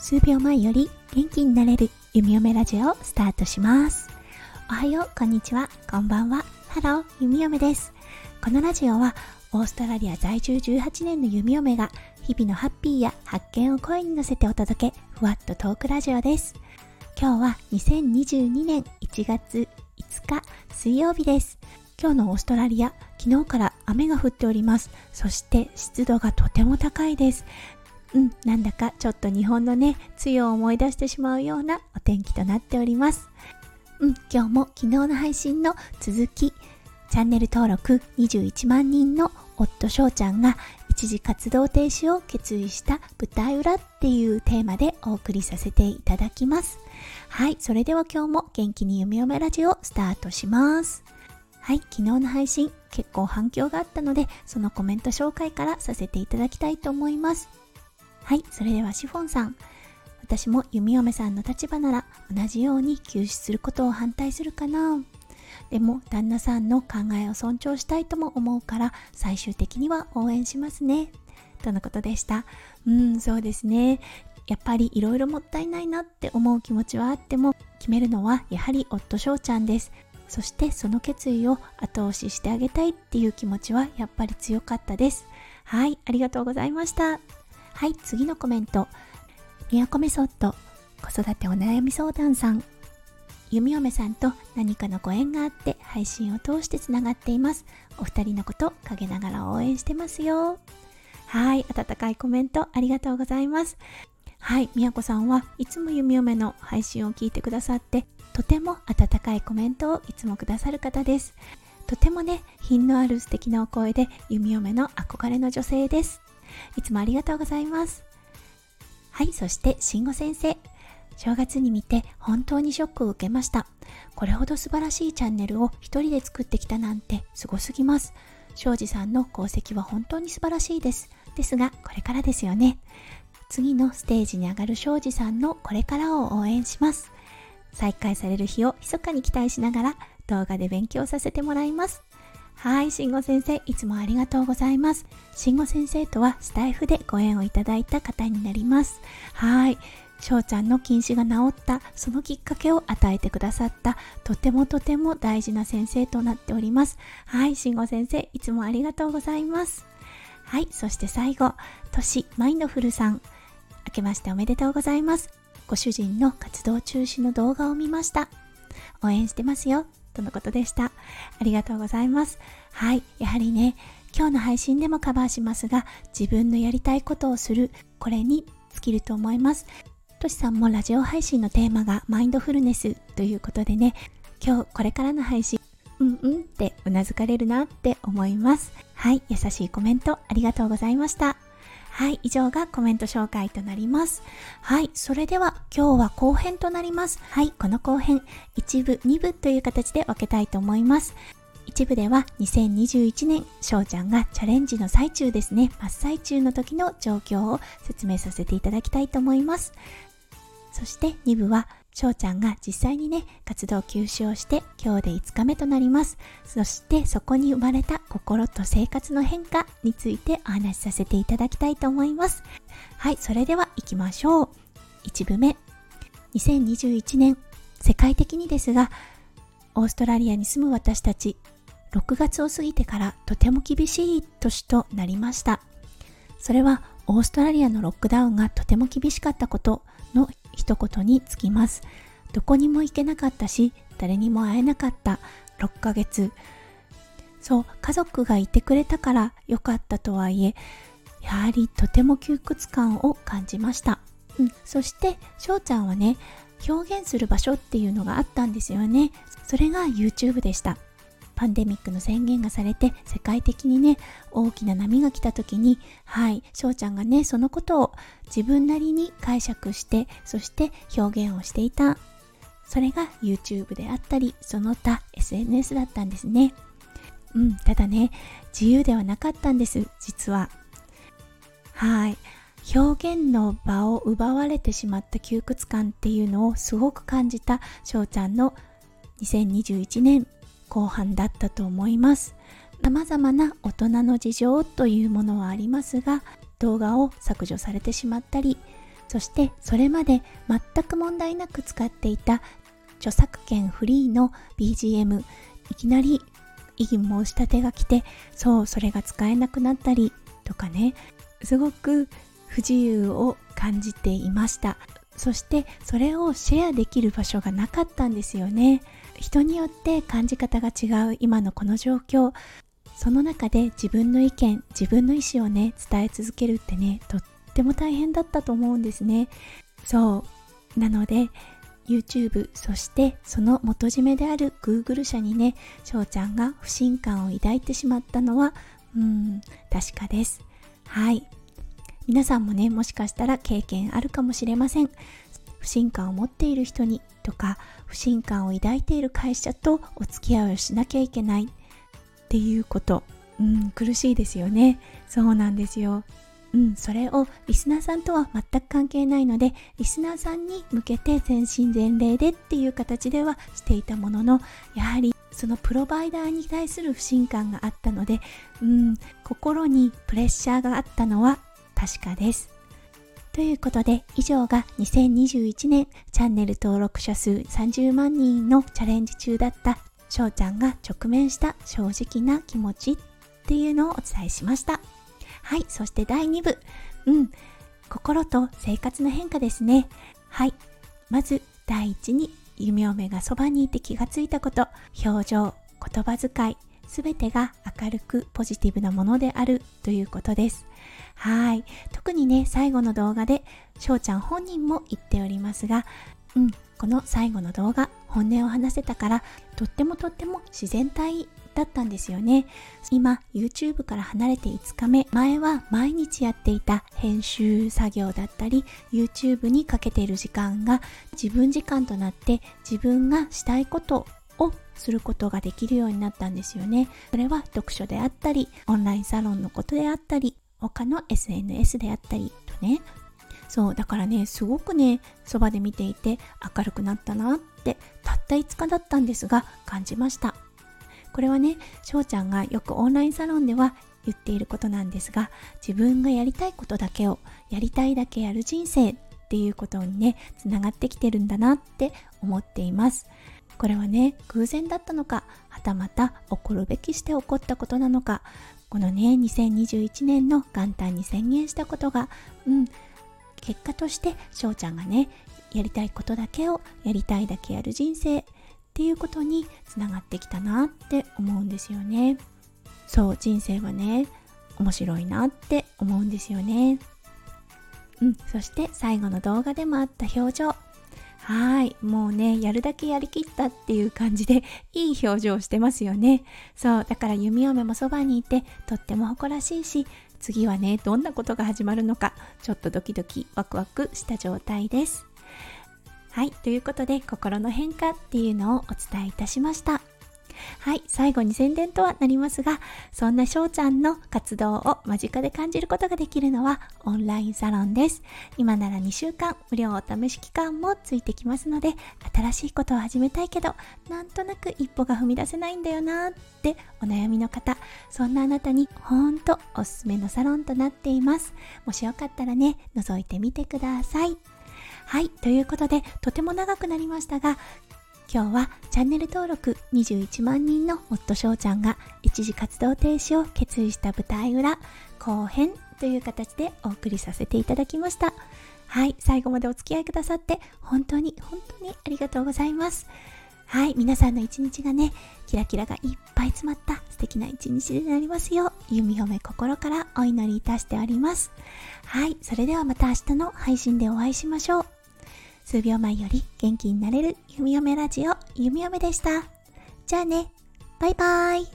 数秒前より元気になれるゆみおめラジオをスタートします。おはよう、こんにちは、こんばんは。ハロー、ゆみおめです。このラジオはオーストラリア在住18年のゆみおめが日々のハッピーや発見を声に乗せてお届け、ふわっとトークラジオです。今日は2022年1月5日水曜日です。今日のオーストラリア、昨日から雨が降っております。そして湿度がとても高いです。なんだかちょっと日本のね、梅雨を思い出してしまうようなお天気となっております。今日も昨日の配信の続き、チャンネル登録21万人の夫翔ちゃんが一時活動停止を決意した舞台裏っていうテーマでお送りさせていただきます。はい、それでは今日も元気にゆみおめラジオをスタートします。はい、昨日の配信結構反響があったので、そのコメント紹介からさせていただきたいと思います。はい、それではシフォンさん、私も弓嫁さんの立場なら同じように休止することを反対するかな。でも旦那さんの考えを尊重したいとも思うから、最終的には応援しますね、とのことでした。そうですね、やっぱりいろいろもったいないなって思う気持ちはあっても、決めるのはやはり夫翔ちゃんです。そしてその決意を後押ししてあげたいっていう気持ちはやっぱり強かったです。はい、ありがとうございました。はい、次のコメント、宮古メソッド子育てお悩み相談さん、ゆみおめさんと何かのご縁があって配信を通してつながっています。お二人のこと陰ながら応援してますよ。はい、温かいコメントありがとうございます。はい、宮古さんはいつもゆみおめの配信を聞いてくださって、とても温かいコメントをいつもくださる方です。とてもね、品のある素敵なお声で弓嫁の憧れの女性です。いつもありがとうございます。はい、そして慎吾先生、正月に見て本当にショックを受けました。これほど素晴らしいチャンネルを一人で作ってきたなんてすごすぎます。庄司さんの功績は本当に素晴らしいです。ですがこれからですよね。次のステージに上がる庄司さんのこれからを応援します。再開される日を密かに期待しながら動画で勉強させてもらいます。はい、慎吾先生いつもありがとうございます。慎吾先生とはスタイフでご縁をいただいた方になります。はい、翔ちゃんの近視が治ったそのきっかけを与えてくださった、とてもとても大事な先生となっております。はい、慎吾先生いつもありがとうございます。はい、そして最後、としマインドフルさん、明けましておめでとうございます。ご主人の活動中止の動画を見ました。応援してますよ、とのことでした。ありがとうございます。はい、やはりね、今日の配信でもカバーしますが、自分のやりたいことをする、これに尽きると思います。としさんもラジオ配信のテーマがマインドフルネスということでね、今日これからの配信ってうなずかれるなって思います。はい、優しいコメントありがとうございました。はい、以上がコメント紹介となります。はい、それでは今日は後編となります。はい、この後編、1部、2部という形で分けたいと思います。1部では2021年、翔ちゃんがチャレンジの最中ですね、真っ最中の時の状況を説明させていただきたいと思います。そして2部は、翔ちゃんが実際にね、活動休止をして今日で5日目となります。そしてそこに生まれた心と生活の変化についてお話しさせていただきたいと思います。はい、それでは行きましょう。1部目、2021年、世界的にですが、オーストラリアに住む私たち、6月を過ぎてからとても厳しい年となりました。それはオーストラリアのロックダウンがとても厳しかったことの一言につきます。どこにも行けなかったし、誰にも会えなかった6ヶ月。そう、家族がいてくれたから良かったとはいえ、やはりとても窮屈感を感じました。そして翔ちゃんはね、表現する場所っていうのがあったんですよね。それが YouTube でした。パンデミックの宣言がされて世界的にね、大きな波が来た時に、はい、翔ちゃんがね、そのことを自分なりに解釈して、そして表現をしていた。それが YouTube であったり、その他 SNS だったんですね。ただね、自由ではなかったんです、実は。はい、表現の場を奪われてしまった窮屈感っていうのをすごく感じた翔ちゃんの2021年後半だったと思います。様々な大人の事情というものはありますが、動画を削除されてしまったり、そしてそれまで全く問題なく使っていた著作権フリーの BGM、 いきなり異議申し立てが来て、それが使えなくなったりとかね、すごく不自由を感じていました。そしてそれをシェアできる場所がなかったんですよね。人によって感じ方が違う今のこの状況、その中で自分の意見、自分の意思をね、伝え続けるってね、とっても大変だったと思うんですね。そうなので YouTube、 そしてその元締めである Google 社にね、翔ちゃんが不信感を抱いてしまったのは確かです。はい、皆さんもね、もしかしたら経験あるかもしれません。不信感を持っている人にとか、不信感を抱いている会社とお付き合いをしなきゃいけないっていうこと、苦しいですよね。そうなんですよ。それをリスナーさんとは全く関係ないので、リスナーさんに向けて全身全霊でっていう形ではしていたものの、やはりそのプロバイダーに対する不信感があったので、心にプレッシャーがあったのは確かです。ということで、以上が2021年チャンネル登録者数30万人のチャレンジ中だった翔ちゃんが直面した正直な気持ちっていうのをお伝えしました。はい、そして第2部、心と生活の変化ですね。はい、まず第一に、弓嫁がそばにいて気がついたこと、表情、言葉遣い、すべてが明るくポジティブなものであるということです。はい、特にね、最後の動画で翔ちゃん本人も言っておりますが、この最後の動画、本音を話せたからとっても自然体だったんですよね。今 YouTube から離れて5日目、前は毎日やっていた編集作業だったり YouTube にかけている時間が自分時間となって、自分がしたいことをすることができるようになったんですよね。それは読書であったり、オンラインサロンのことであったり、他の SNS であったりとね。そうだからね、すごくね、そばで見ていて明るくなったなってたった5日だったんですが感じました。これはね、翔ちゃんがよくオンラインサロンでは言っていることなんですが、自分がやりたいことだけをやりたいだけやる人生っていうことにね、つながってきてるんだなって思っています。これはね、偶然だったのか、はたまた起こるべきして起こったことなのか、このね、2021年の元旦に宣言したことが、結果として翔ちゃんがね、やりたいことだけをやりたいだけやる人生っていうことにつながってきたなって思うんですよね。そう、人生はね、面白いなって思うんですよね。そして最後の動画でもあった表情。はい、もうね、やるだけやりきったっていう感じでいい表情をしてますよね。そうだから、弓嫁もそばにいてとっても誇らしいし、次はね、どんなことが始まるのか、ちょっとドキドキワクワクした状態です。はい、ということで、心の変化っていうのをお伝えいたしました。はい、最後に宣伝とはなりますが、そんな翔ちゃんの活動を間近で感じることができるのはオンラインサロンです。今なら2週間無料お試し期間もついてきますので、新しいことを始めたいけどなんとなく一歩が踏み出せないんだよなってお悩みの方、そんなあなたにほんとおすすめのサロンとなっています。もしよかったらね、覗いてみてください。はい、ということで、とても長くなりましたが、今日はチャンネル登録21万人の夫翔ちゃんが一時活動停止を決意した舞台裏後編という形でお送りさせていただきました。はい、最後までお付き合いくださって本当にありがとうございます。はい、皆さんの一日がね、キラキラがいっぱい詰まった素敵な一日になりますよう、弓嫁心からお祈りいたしております。はい、それではまた明日の配信でお会いしましょう。数秒前より元気になれる弓嫁ラジオ、弓嫁でした。じゃあね、バイバイ。